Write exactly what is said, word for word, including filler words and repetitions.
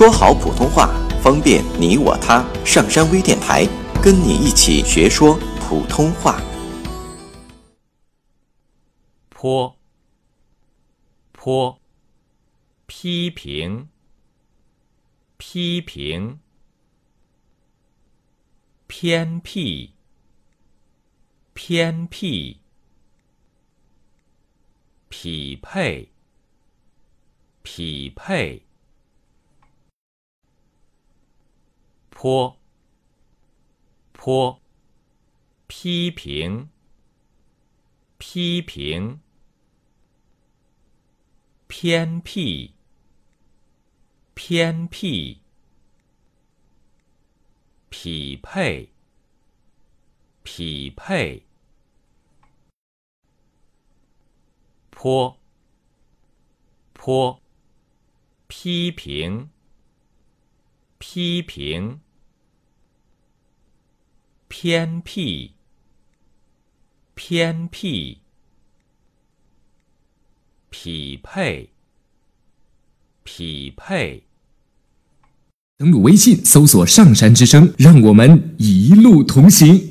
说好普通话，方便你我他。上山微电台，跟你一起学说普通话。泼，泼，批评，批评，偏僻，偏僻，匹配，匹配，泼，泼，批评，批评，偏僻，偏僻，匹配，匹配，泼，泼，批评，批评，偏僻，偏僻，匹配，匹配。登录微信，搜索上山之声，让我们一路同行。